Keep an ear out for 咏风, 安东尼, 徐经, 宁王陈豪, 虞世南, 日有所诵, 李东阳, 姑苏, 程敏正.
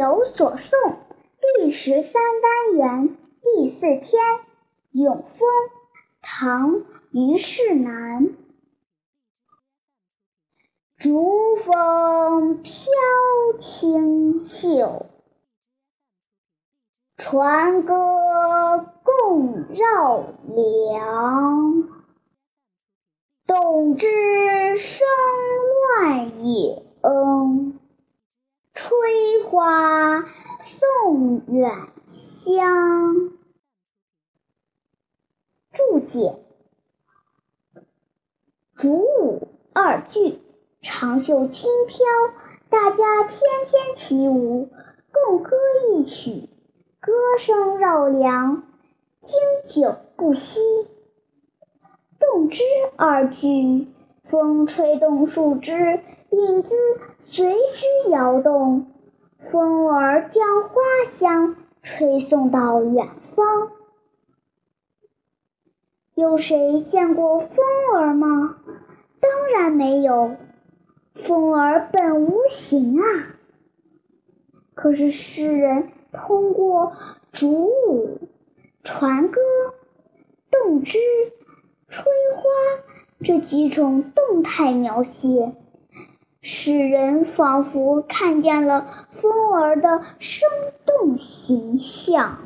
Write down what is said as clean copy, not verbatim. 有所诵第13单元第4篇《咏风》，唐·虞世南。竹风飘清秀，船歌共绕梁。董之声乱也恩，吹花送远乡。注解：竹舞二句，长袖轻飘，大家翩翩起舞，共歌一曲，歌声绕梁，经久不息。动枝二句，风吹动树枝，影子随之摇动，风儿将花香吹送到远方。有谁见过风儿吗？当然没有，风儿本无形啊。可是诗人通过竹舞、船歌、动枝、吹花这几种动态描写，使人仿佛看见了风儿的生动形象。